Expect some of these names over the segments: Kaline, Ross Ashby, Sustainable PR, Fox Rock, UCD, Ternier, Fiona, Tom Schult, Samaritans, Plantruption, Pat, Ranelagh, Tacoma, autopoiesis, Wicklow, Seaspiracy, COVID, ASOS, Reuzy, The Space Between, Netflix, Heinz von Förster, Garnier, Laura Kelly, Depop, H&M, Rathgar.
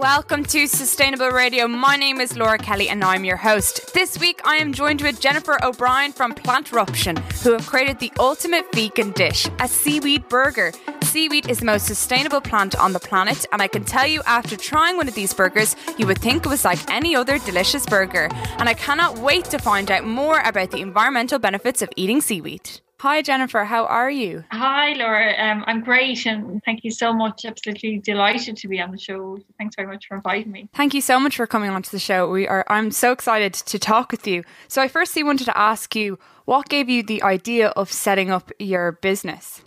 welcome to Sustainable Radio. My name is Laura Kelly and I'm your host. This week I am joined with Jennifer O'Brien from Plantruption, who have created the ultimate vegan dish, a seaweed burger. Seaweed is the most sustainable plant on the planet, and I can tell you after trying one of these burgers, you would think it was like any other delicious burger. And I cannot wait to find out more about the environmental benefits of eating seaweed. Hi Jennifer, how are you? Hi Laura, I'm great and thank you so much. Absolutely delighted to be on the show. Thanks very much for inviting me. Thank you so much for coming onto the show. I'm so excited to talk with you. So I firstly wanted to ask you, what gave you the idea of setting up your business?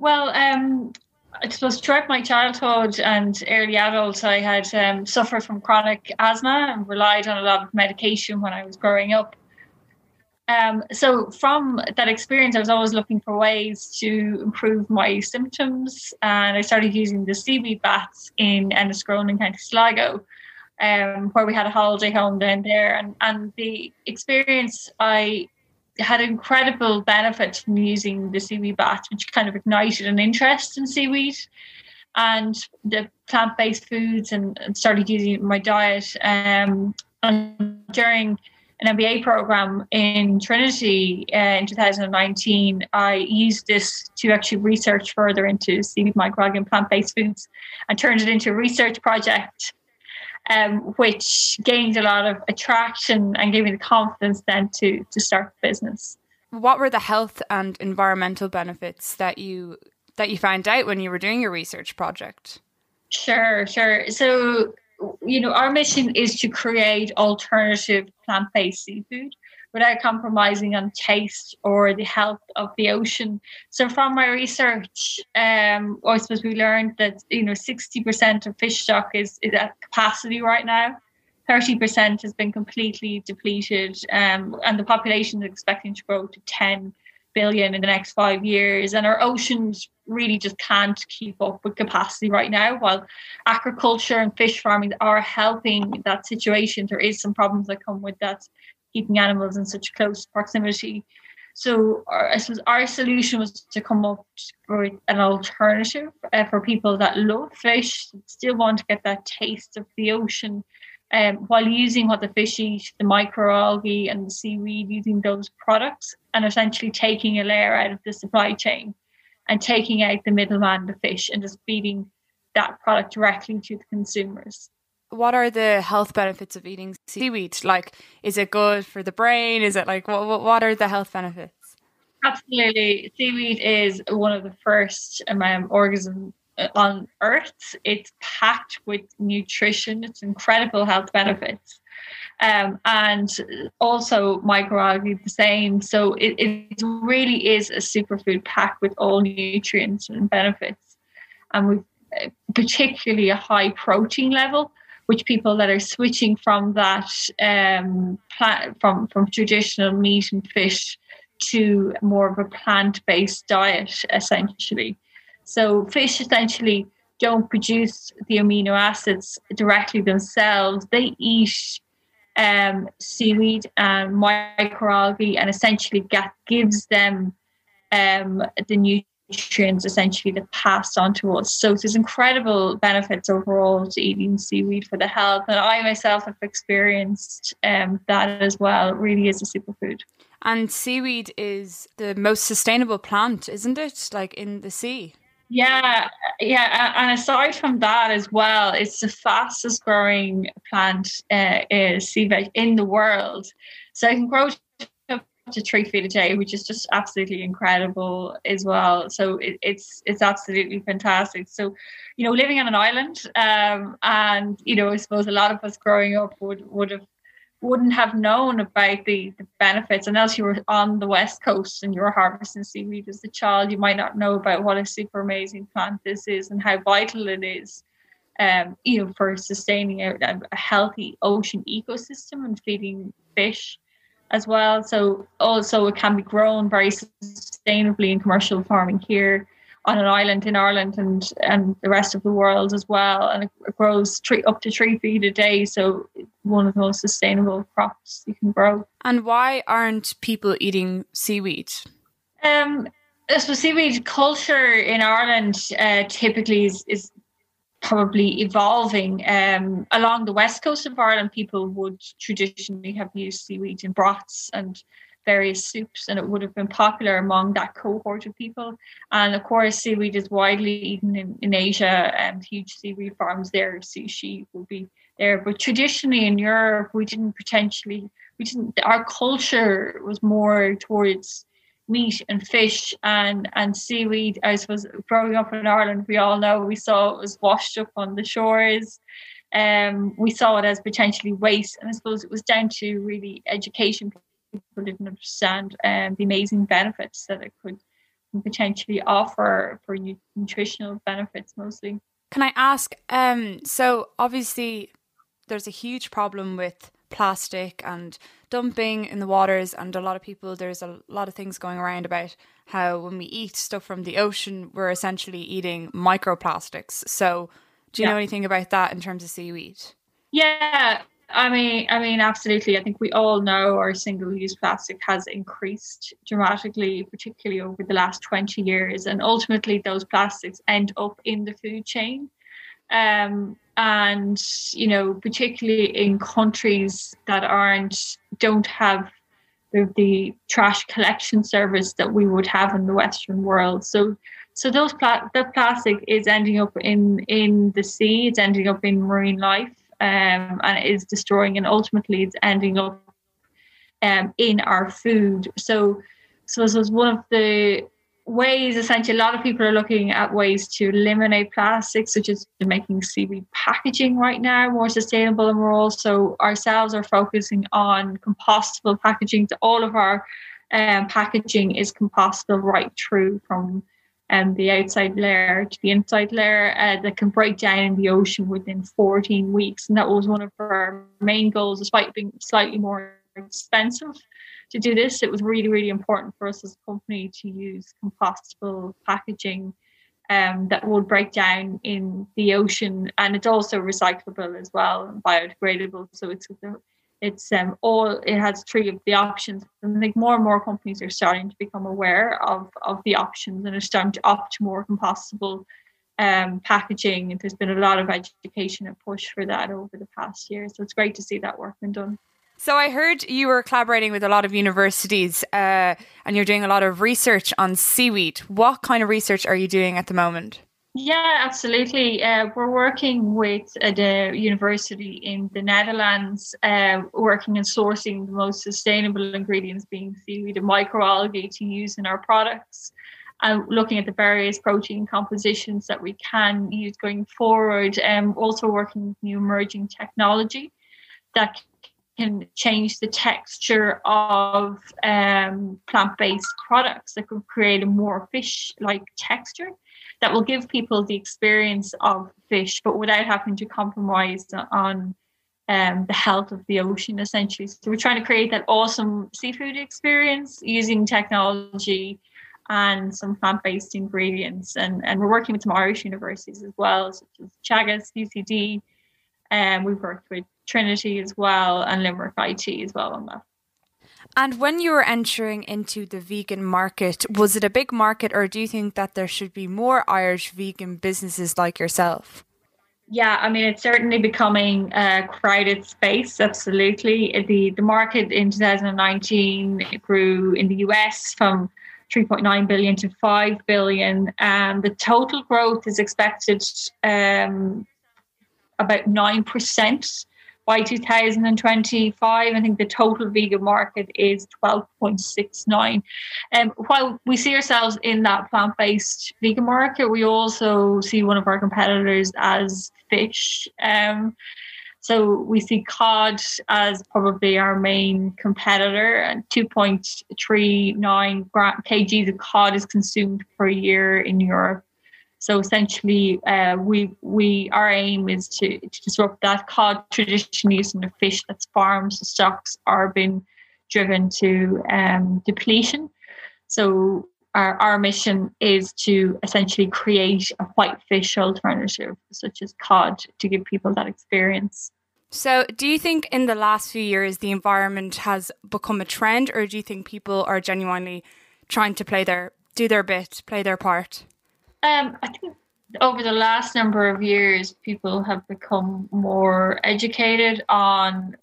Well, I suppose throughout my childhood and early adults, I had suffered from chronic asthma and relied on a lot of medication when I was growing up. So from that experience, I was always looking for ways to improve my symptoms, and I started using the seaweed baths in Enniscrone in County Sligo, where we had a holiday home down there. And the experience, I had incredible benefits from using the seaweed baths, which kind of ignited an interest in seaweed and the plant-based foods, and started using it in my diet. And during an MBA program in Trinity in 2019, I used this to actually research further into seaweed microalgae and plant-based foods and turned it into a research project, which gained a lot of attraction and gave me the confidence then to start the business. What were the health and environmental benefits that you found out when you were doing your research project? Sure. So, you know, our mission is to create alternative plant-based seafood without compromising on taste or the health of the ocean. So from my research, I suppose we learned that, you know, 60% of fish stock is at capacity right now. 30% has been completely depleted, and the population is expecting to grow to 10 billion in the next 5 years, and our oceans really just can't keep up with capacity right now. While agriculture and fish farming are helping that situation, there is some problems that come with that, keeping animals in such close proximity. So I suppose our solution was to come up with an alternative for people that love fish, still want to get that taste of the ocean, while using what the fish eat, the microalgae and the seaweed, using those products and essentially taking a layer out of the supply chain and taking out the middleman, the fish, and just feeding that product directly to the consumers. What are the health benefits of eating seaweed? Like, is it good for the brain? Is it like, what are the health benefits? Absolutely. Seaweed is one of the first organisms on Earth. It's packed with nutrition. It's incredible health benefits. And also microalgae the same. So it really is a superfood packed with all nutrients and benefits. And we've particularly a high protein level, which people that are switching from that from traditional meat and fish to more of a plant-based diet, essentially. So fish essentially don't produce the amino acids directly themselves. They eat seaweed and microalgae, and essentially gives them the nutrients essentially that pass on to us. So there's incredible benefits overall to eating seaweed for the health, and I myself have experienced that as well. It really is a superfood. And seaweed is the most sustainable plant, isn't it? Like in the sea. Yeah. And aside from that as well, it's the fastest growing plant sea veg in the world. So it can grow up to 3 feet a day, which is just absolutely incredible as well. So it's absolutely fantastic. So, you know, living on an island, and, you know, I suppose a lot of us growing up wouldn't have known about the benefits, unless you were on the West Coast and you were harvesting seaweed as a child. You might not know about what a super amazing plant this is and how vital it is, you know, for sustaining a healthy ocean ecosystem and feeding fish as well. So also it can be grown very sustainably in commercial farming here on an island in Ireland and the rest of the world as well. And it grows up to 3 feet a day. So one of the most sustainable crops you can grow. And why aren't people eating seaweed? I suppose seaweed culture in Ireland typically is probably evolving. Along the west coast of Ireland, people would traditionally have used seaweed in broths and various soups, and it would have been popular among that cohort of people. And of course, seaweed is widely eaten in Asia, and huge seaweed farms there, sushi would be there. But traditionally in Europe, our culture was more towards meat and fish and seaweed. I suppose growing up in Ireland, we all know, we saw it was washed up on the shores. We saw it as potentially waste. And I suppose it was down to really education. People didn't understand the amazing benefits that it could potentially offer for nutritional benefits mostly. Can I ask, so obviously there's a huge problem with plastic and dumping in the waters, and there's a lot of things going around about how when we eat stuff from the ocean, we're essentially eating microplastics. So do you know anything about that in terms of seaweed? Yeah, I mean, absolutely. I think we all know our single-use plastic has increased dramatically, particularly over the last 20 years. And ultimately, those plastics end up in the food chain. And, you know, particularly in countries that don't have the trash collection service that we would have in the Western world. So that plastic is ending up in the sea. It's ending up in marine life. And it is destroying, and ultimately it's ending up in our food. So this is one of the ways, essentially, a lot of people are looking at ways to eliminate plastics, such as making seaweed packaging right now more sustainable, and we're also ourselves are focusing on compostable packaging. All of our packaging is compostable right through from the outside layer to the inside layer that can break down in the ocean within 14 weeks. And that was one of our main goals, despite being slightly more expensive to do this. It was really, really important for us as a company to use compostable packaging that would break down in the ocean. And it's also recyclable as well and biodegradable. So it has three of the options, and I think more and more companies are starting to become aware of the options and are starting to opt more compostable packaging. And there's been a lot of education and push for that over the past year, so it's great to see that work being done. So I heard you were collaborating with a lot of universities and you're doing a lot of research on seaweed. What kind of research are you doing at the moment? Yeah, absolutely. We're working with the university in the Netherlands, working and sourcing the most sustainable ingredients, being seaweed and microalgae, to use in our products, and looking at the various protein compositions that we can use going forward. Also working with new emerging technology that can change the texture of plant-based products that could create a more fish-like texture that will give people the experience of fish, but without having to compromise on the health of the ocean, essentially. So we're trying to create that awesome seafood experience using technology and some plant-based ingredients. And we're working with some Irish universities as well, such as Chagas, UCD, and we've worked with Trinity as well, and Limerick IT as well on that. And when you were entering into the vegan market, was it a big market, or do you think that there should be more Irish vegan businesses like yourself? Yeah, I mean, it's certainly becoming a crowded space, absolutely. The market in 2019 grew in the US from 3.9 billion to 5 billion. And the total growth is expected about 9%. By 2025, I think the total vegan market is 12.69. While we see ourselves in that plant-based vegan market, we also see one of our competitors as fish. So we see cod as probably our main competitor, and 2.39 kgs of cod is consumed per year in Europe. So essentially, our aim is to disrupt that. Cod traditionally isn't a fish that's farmed, so stocks are being driven to depletion. So our mission is to essentially create a white fish alternative, such as cod, to give people that experience. So do you think in the last few years the environment has become a trend, or do you think people are genuinely trying to do their bit, play their part? I think over the last number of years, people have become more educated on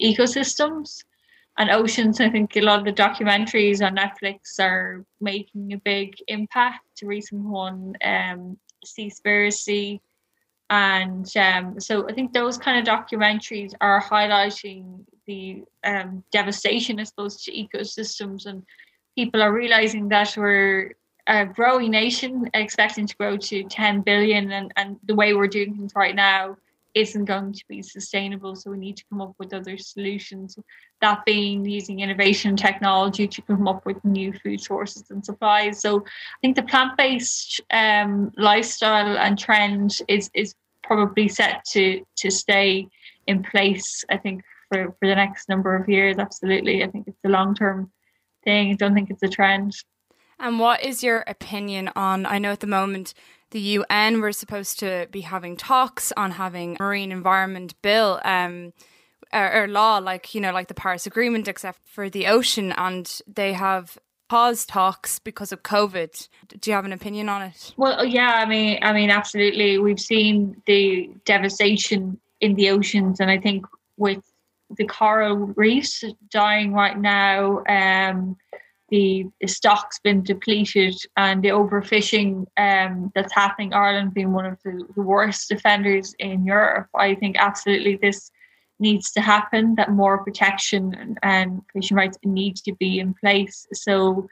ecosystems and oceans. I think a lot of the documentaries on Netflix are making a big impact. A recent one, Seaspiracy. And so I think those kind of documentaries are highlighting the devastation, I suppose, to ecosystems. And people are realizing that we're a growing nation, expecting to grow to 10 billion. And the way we're doing things right now isn't going to be sustainable. So we need to come up with other solutions, that being using innovation and technology to come up with new food sources and supplies. So I think the plant-based lifestyle and trend is probably set to stay in place, I think, for the next number of years. Absolutely. I think it's a long-term thing. I don't think it's a trend. And what is your opinion on, I know at the moment, the UN were supposed to be having talks on having a marine environment bill or law, like, you know, like the Paris Agreement, except for the ocean, and they have paused talks because of COVID. Do you have an opinion on it? Well, yeah, I mean, absolutely. We've seen the devastation in the oceans, and I think with the coral reefs dying right now, the stock's been depleted, and the overfishing that's happening, Ireland being one of the worst offenders in Europe. I think absolutely this needs to happen, that more protection and fishing rights need to be in place. So,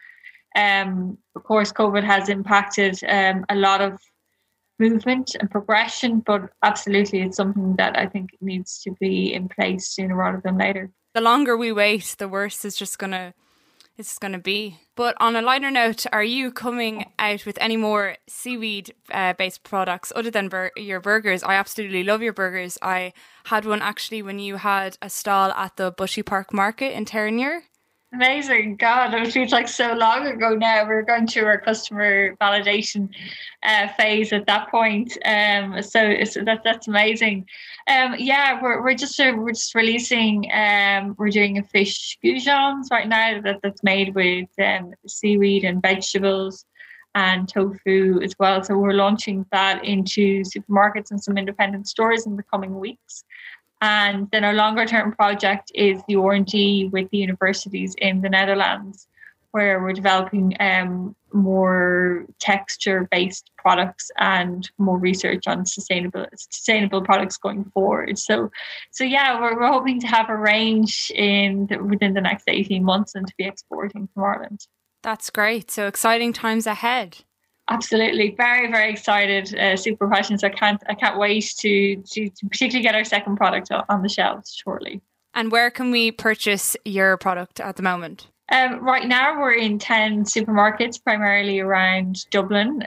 of course, COVID has impacted a lot of movement and progression, but absolutely it's something that I think needs to be in place sooner rather than later. The longer we wait, the worse it's just going to... It's going to be. But on a lighter note, are you coming out with any more seaweed based products other than your burgers? I absolutely love your burgers. I had one actually when you had a stall at the Bushy Park Market in Ternier. Amazing. God, it feels like so long ago now. We're going through our customer validation phase at that point. So that's amazing. We're just releasing. We're doing a fish goujons right now that's made with seaweed and vegetables and tofu as well. So we're launching that into supermarkets and some independent stores in the coming weeks. And then our longer term project is the R&D with the universities in the Netherlands, where we're developing more texture based products and more research on sustainable products going forward. So we're hoping to have a range within the next 18 months and to be exporting from Ireland. That's great. So exciting times ahead. Absolutely. Very, very excited. Super passionate. I can't wait to particularly get our second product on the shelves shortly. And where can we purchase your product at the moment? Right now we're in 10 supermarkets, primarily around Dublin,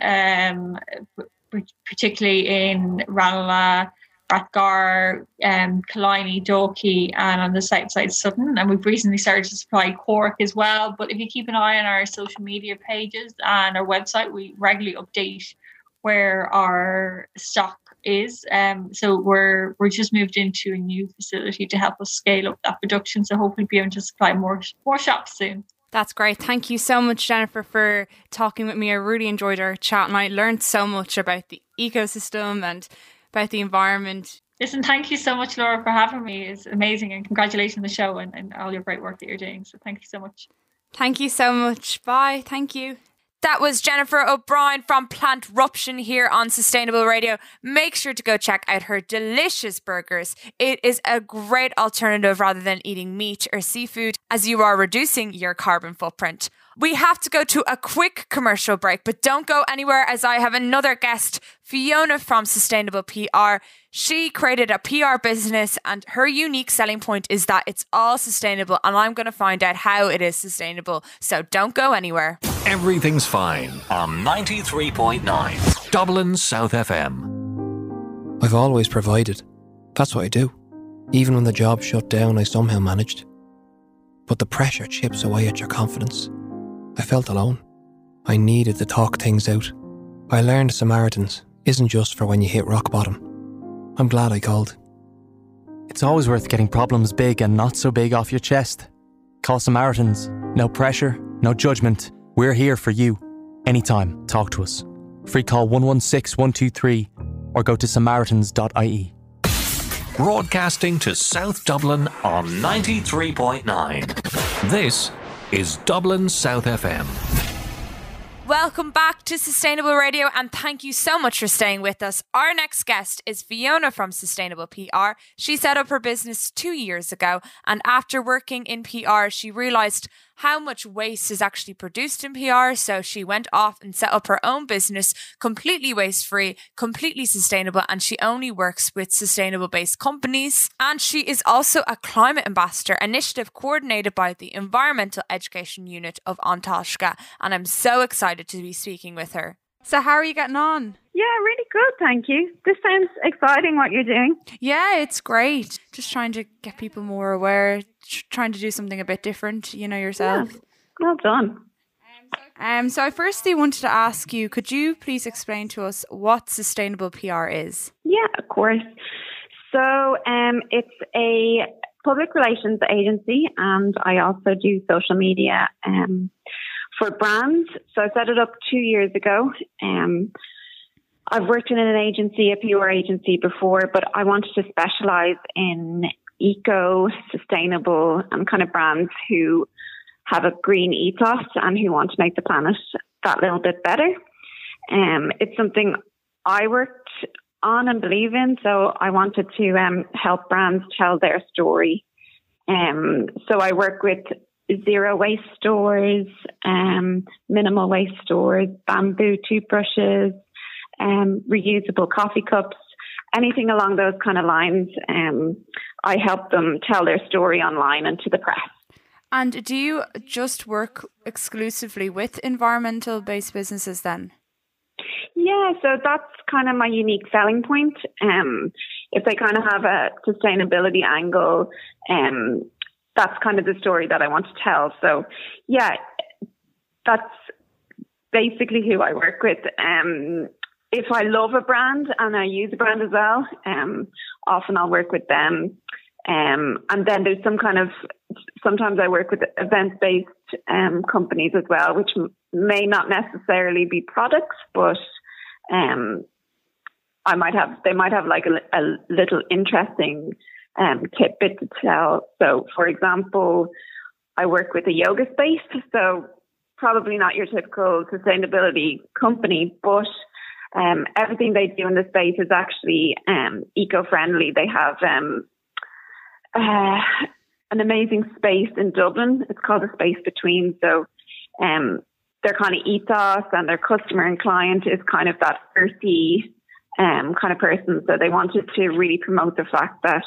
particularly in Ranelagh, Rathgar, Kaline, Dawkey, and on the south side Sutton. And we've recently started to supply Cork as well. But if you keep an eye on our social media pages and our website, we regularly update where our stock is. So we're just moved into a new facility to help us scale up that production. So hopefully be able to supply more shops soon. That's great. Thank you so much, Jennifer, for talking with me. I really enjoyed our chat, and I learned so much about the ecosystem and about the environment. Listen, thank you so much, Laura, for having me. It's amazing, and congratulations on the show and all your great work that you're doing. So thank you so much. Thank you so much. Bye. Thank you. That was Jennifer O'Brien from Plantruption here on Sustainable Radio. Make sure to go check out her delicious burgers. It is a great alternative rather than eating meat or seafood, as you are reducing your carbon footprint. We have to go to a quick commercial break, but don't go anywhere, as I have another guest, Fiona from Sustainable PR. She created a PR business, and her unique selling point is that it's all sustainable, and I'm going to find out how it is sustainable. So don't go anywhere. Everything's fine on 93.9 Dublin South FM. I've always provided. That's what I do. Even when the job shut down, I somehow managed. But the pressure chips away at your confidence. I felt alone. I needed to talk things out. I learned Samaritans isn't just for when you hit rock bottom. I'm glad I called. It's always worth getting problems big and not so big off your chest. Call Samaritans. No pressure, no judgment. We're here for you. Anytime, talk to us. Free call 116 123 or go to samaritans.ie. Broadcasting to South Dublin on 93.9. This is Dublin South FM. Welcome back to Sustainable Radio, and thank you so much for staying with us. Our next guest is Fiona from Sustainable PR. She set up her business 2 years ago, and after working in PR, she realised how much waste is actually produced in PR. So she went off and set up her own business, completely waste-free, completely sustainable, and she only works with sustainable-based companies. And she is also a climate ambassador initiative coordinated by the Environmental Education Unit of Antashka. And I'm so excited to be speaking with her. So how are you getting on? Yeah, really good, thank you. This sounds exciting what you're doing. Yeah, it's great. Just trying to get people more aware, trying to do something a bit different, you know, yourself. Yeah, well done. So I firstly wanted to ask you, could you please explain to us what sustainable PR is? Yeah, of course. So it's a public relations agency, and I also do social media for brands. So I set it up 2 years ago. I've worked in an agency, a PR agency before, but I wanted to specialise in eco, sustainable and kind of brands who have a green ethos and who want to make the planet that little bit better. It's something I worked on and believe in, so I wanted to help brands tell their story. So I work with zero waste stores, minimal waste stores, bamboo toothbrushes, reusable coffee cups, anything along those kind of lines. I help them tell their story online and to the press. And do you just work exclusively with environmental-based businesses then? Yeah, so that's kind of my unique selling point. If they kind of have a sustainability angle, that's kind of the story that I want to tell. So, yeah, that's basically who I work with. If I love a brand and I use a brand as well, often I'll work with them. And then there's some kind of, sometimes I work with event-based companies as well, which may not necessarily be products, but they might have like a little interesting tidbit to tell. So, for example, I work with a yoga space, so probably not your typical sustainability company, but everything they do in the space is actually eco-friendly. They have an amazing space in Dublin. It's called The Space Between. So their kind of ethos and their customer and client is kind of that earthy kind of person. So they wanted to really promote the fact that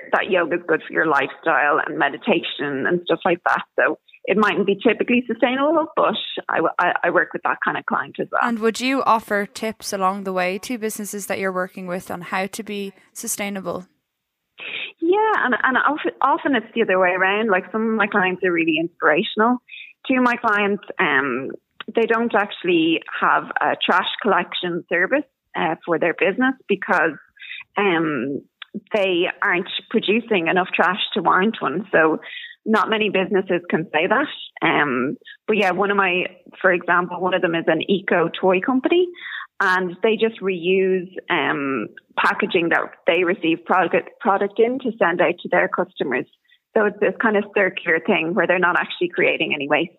that yoga is good for your lifestyle and meditation and stuff like that. So it mightn't be typically sustainable, but I work with that kind of client as well. And would you offer tips along the way to businesses that you're working with on how to be sustainable? Yeah, and often it's the other way around. Like, some of my clients are really inspirational. Two of my clients, they don't actually have a trash collection service for their business because they aren't producing enough trash to warrant one. So not many businesses can say that. But yeah, one of them is an eco toy company, and they just reuse packaging that they receive product in to send out to their customers. So it's this kind of circular thing where they're not actually creating any waste.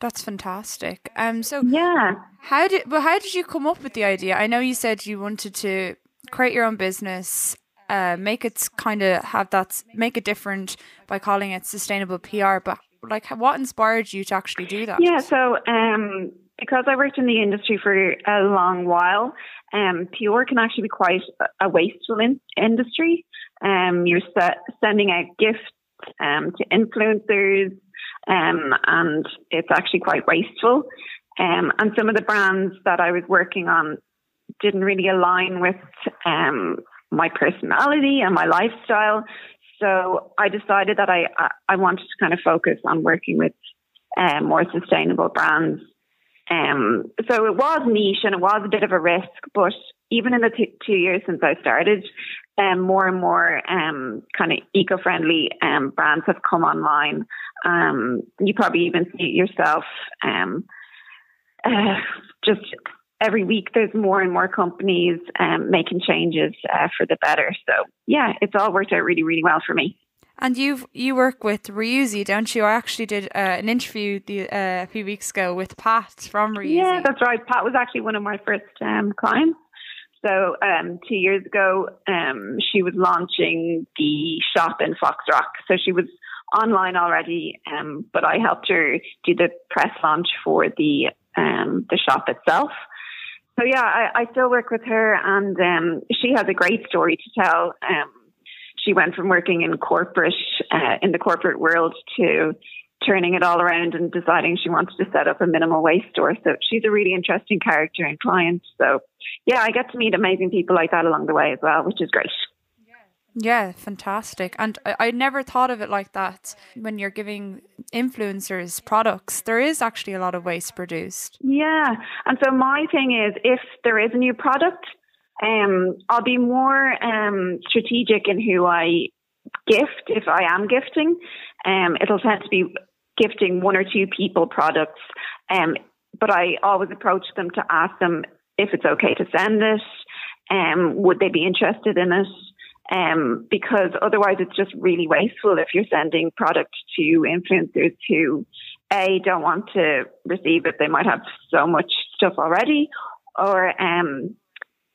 That's fantastic. So yeah, how did you come up with the idea? I know you said you wanted to create your own business, make it different by calling it Sustainable PR. But like, what inspired you to actually do that? Yeah, so because I worked in the industry for a long while, PR can actually be quite a wasteful industry. You're sending out gifts to influencers. And it's actually quite wasteful. And some of the brands that I was working on didn't really align with my personality and my lifestyle. So I decided that I wanted to kind of focus on working with more sustainable brands. So it was niche and it was a bit of a risk, but even in the 2 years since I started, more and more kind of eco-friendly brands have come online. You probably even see it yourself. just every week there's more and more companies making changes for the better. So yeah, it's all worked out really, really well for me. And you work with Reuzy, don't you? I actually did an interview a few weeks ago with Pat from Reuzy. Yeah, that's right. Pat was actually one of my first clients. So 2 years ago, she was launching the shop in Fox Rock. So she was online already, but I helped her do the press launch for the shop itself. So yeah, I still work with her, and she has a great story to tell. She went from working in corporate, in the corporate world, to turning it all around and deciding she wanted to set up a minimal waste store. So she's a really interesting character and client. So yeah, I get to meet amazing people like that along the way as well, which is great. Yeah, fantastic. And I never thought of it like that. When you're giving influencers products, there is actually a lot of waste produced. Yeah. And so my thing is, if there is a new product, I'll be more strategic in who I gift. If I am gifting, it'll tend to be gifting one or two people products. But I always approach them to ask them if it's okay to send it. Would they be interested in it? Because otherwise it's just really wasteful if you're sending product to influencers who, A, don't want to receive it. They might have so much stuff already, or some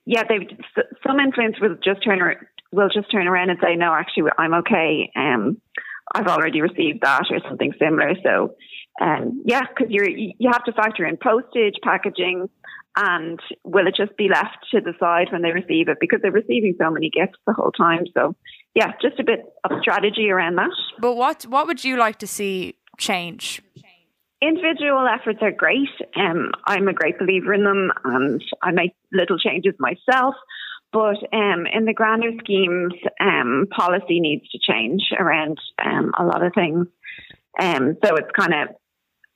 influencers will just turn around and say, no, actually, I'm okay. I've already received that, or something similar. So, because you have to factor in postage, packaging, and will it just be left to the side when they receive it? Because they're receiving so many gifts the whole time. So, yeah, just a bit of strategy around that. But what would you like to see change? Individual efforts are great. I'm a great believer in them, and I make little changes myself. But in the grander schemes, policy needs to change around a lot of things. So it's kind of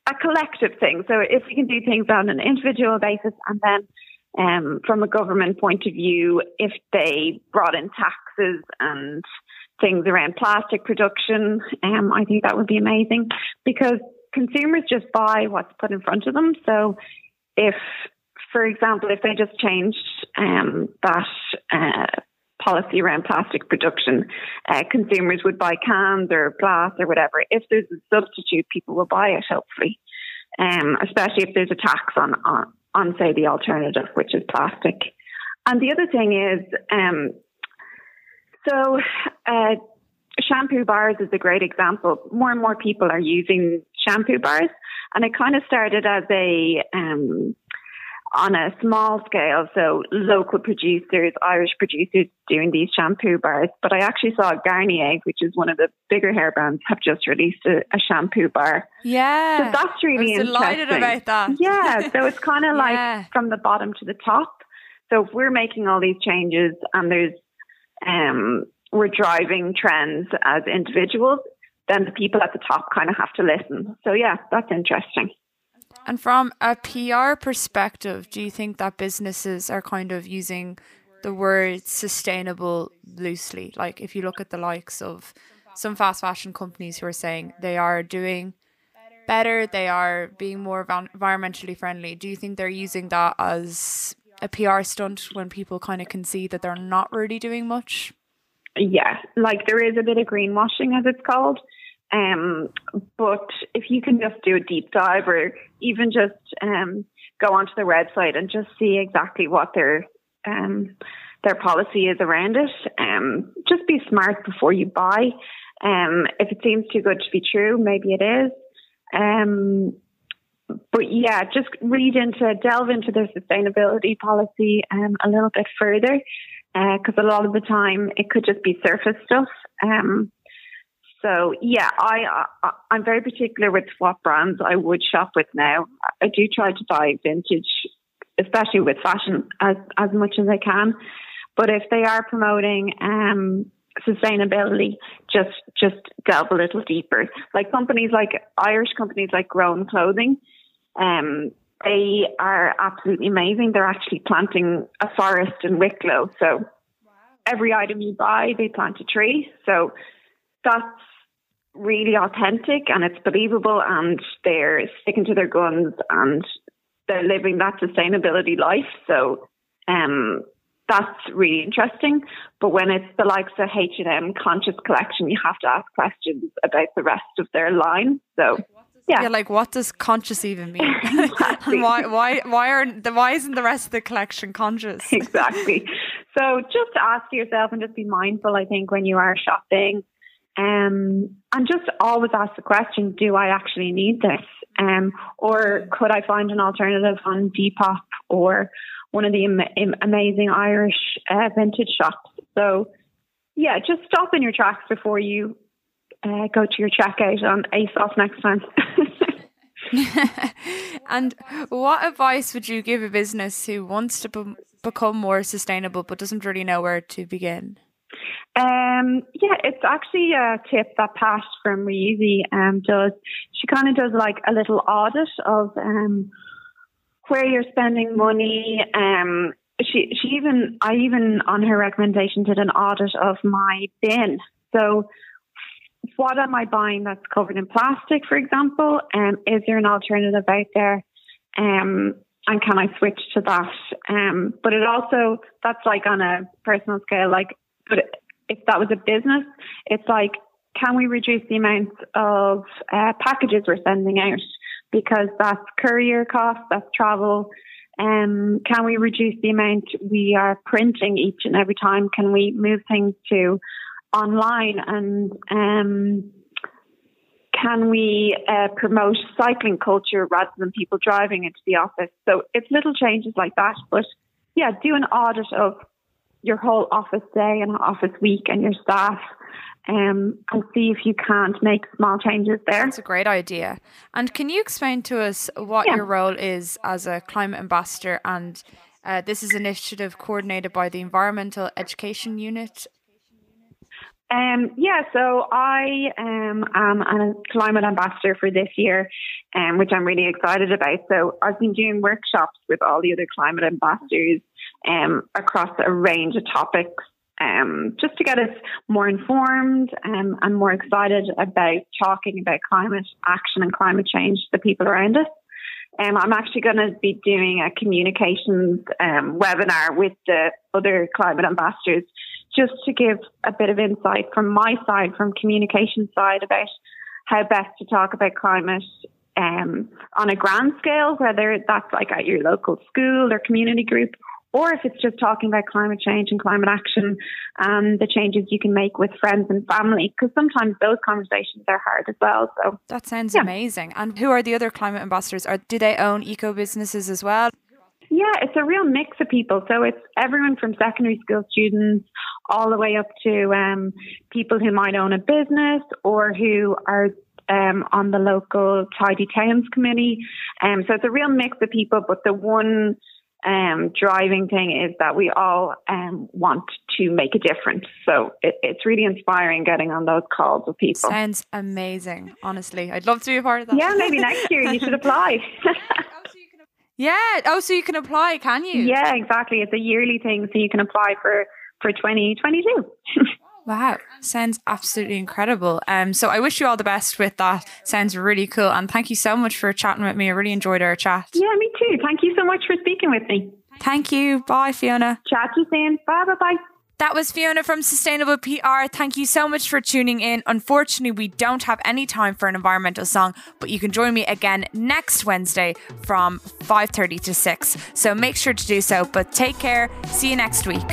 a collective thing. So if we can do things on an individual basis, and then from a government point of view, if they brought in taxes and things around plastic production, I think that would be amazing, because consumers just buy what's put in front of them. So if, for example, if they just changed that policy around plastic production, consumers would buy cans or glass or whatever. If there's a substitute, people will buy it, hopefully, especially if there's a tax on say, the alternative, which is plastic. And the other thing is, shampoo bars is a great example. More and more people are using shampoo bars, and it kind of started as on a small scale, so local producers, Irish producers doing these shampoo bars. But I actually saw Garnier, which is one of the bigger hair brands, have just released a shampoo bar. Yeah. So that's really interesting. I was delighted about that. Yeah, so it's kind of like from the bottom to the top. So if we're making all these changes and there's we're driving trends as individuals, then the people at the top kind of have to listen. So yeah, that's interesting. And from a PR perspective, do you think that businesses are kind of using the word sustainable loosely? Like, if you look at the likes of some fast fashion companies who are saying they are doing better, they are being more environmentally friendly, do you think they're using that as a PR stunt when people kind of can see that they're not really doing much? Yeah, like there is a bit of greenwashing, as it's called. But if you can just do a deep dive, or even just go onto their website and just see exactly what their policy is around it, just be smart before you buy. If it seems too good to be true, maybe it is. But yeah, just delve into their sustainability policy a little bit further, because a lot of the time it could just be surface stuff. So yeah, I'm very particular with what brands I would shop with now. I do try to buy vintage, especially with fashion, as much as I can. But if they are promoting sustainability, just delve a little deeper. Like Irish companies like Grown Clothing, they are absolutely amazing. They're actually planting a forest in Wicklow. So every item you buy, they plant a tree. So that's really authentic, and it's believable, and they're sticking to their guns, and they're living that sustainability life. So that's really interesting. But when it's the likes of H&M Conscious Collection, you have to ask questions about the rest of their line. So yeah, like what does conscious even mean? Exactly. Why isn't the rest of the collection conscious? Exactly. So just ask yourself and just be mindful, I think, when you are shopping. And just always ask the question, do I actually need this? Or could I find an alternative on Depop or one of the amazing Irish vintage shops? So, yeah, just stop in your tracks before you go to your checkout on ASOS next time. And what advice would you give a business who wants to become more sustainable but doesn't really know where to begin? Yeah, it's actually a tip that Pat from Reuzy does. She kind of does like a little audit of where you're spending money. I even on her recommendation did an audit of my bin. So what am I buying that's covered in plastic, for example? Is there an alternative out there? And can I switch to that? But it also, that's like on a personal scale, like, but if that was a business, it's like, can we reduce the amount of packages we're sending out? Because that's courier costs, that's travel. Can we reduce the amount we are printing each and every time? Can we move things to online? And can we promote cycling culture rather than people driving into the office? So it's little changes like that. But yeah, do an audit of your whole office day and office week and your staff, and see if you can't make small changes there. That's a great idea. And can you explain to us what your role is as a climate ambassador? And this is an initiative coordinated by the Environmental Education Unit. So I am a climate ambassador for this year, which I'm really excited about. So I've been doing workshops with all the other climate ambassadors across a range of topics, just to get us more informed and more excited about talking about climate action and climate change to the people around us. I'm actually going to be doing a communications webinar with the other climate ambassadors, just to give a bit of insight from my side, from communication side, about how best to talk about climate on a grand scale, whether that's like at your local school or community group, or if it's just talking about climate change and climate action and the changes you can make with friends and family, because sometimes those conversations are hard as well. So that sounds amazing. And who are the other climate ambassadors? Do they own eco businesses as well? Yeah, it's a real mix of people. So it's everyone from secondary school students all the way up to people who might own a business or who are on the local Tidy Towns committee. So it's a real mix of people, but the one driving thing is that we all want to make a difference. So it's really inspiring getting on those calls with people. Sounds amazing, honestly. I'd love to be a part of that. Yeah, maybe next year you should apply. Yeah. Oh, so you can apply, can you? Yeah, exactly. It's a yearly thing, so you can apply for 2022. Wow. Sounds absolutely incredible. So I wish you all the best with that. Sounds really cool. And thank you so much for chatting with me. I really enjoyed our chat. Yeah, me too. Thank you so much for speaking with me. Thank you. Bye, Fiona. Chat to you soon. Bye. That was Fiona from Sustainable PR. Thank you so much for tuning in. Unfortunately, we don't have any time for an environmental song, but you can join me again next Wednesday from 5:30 to 6. So make sure to do so, but take care. See you next week.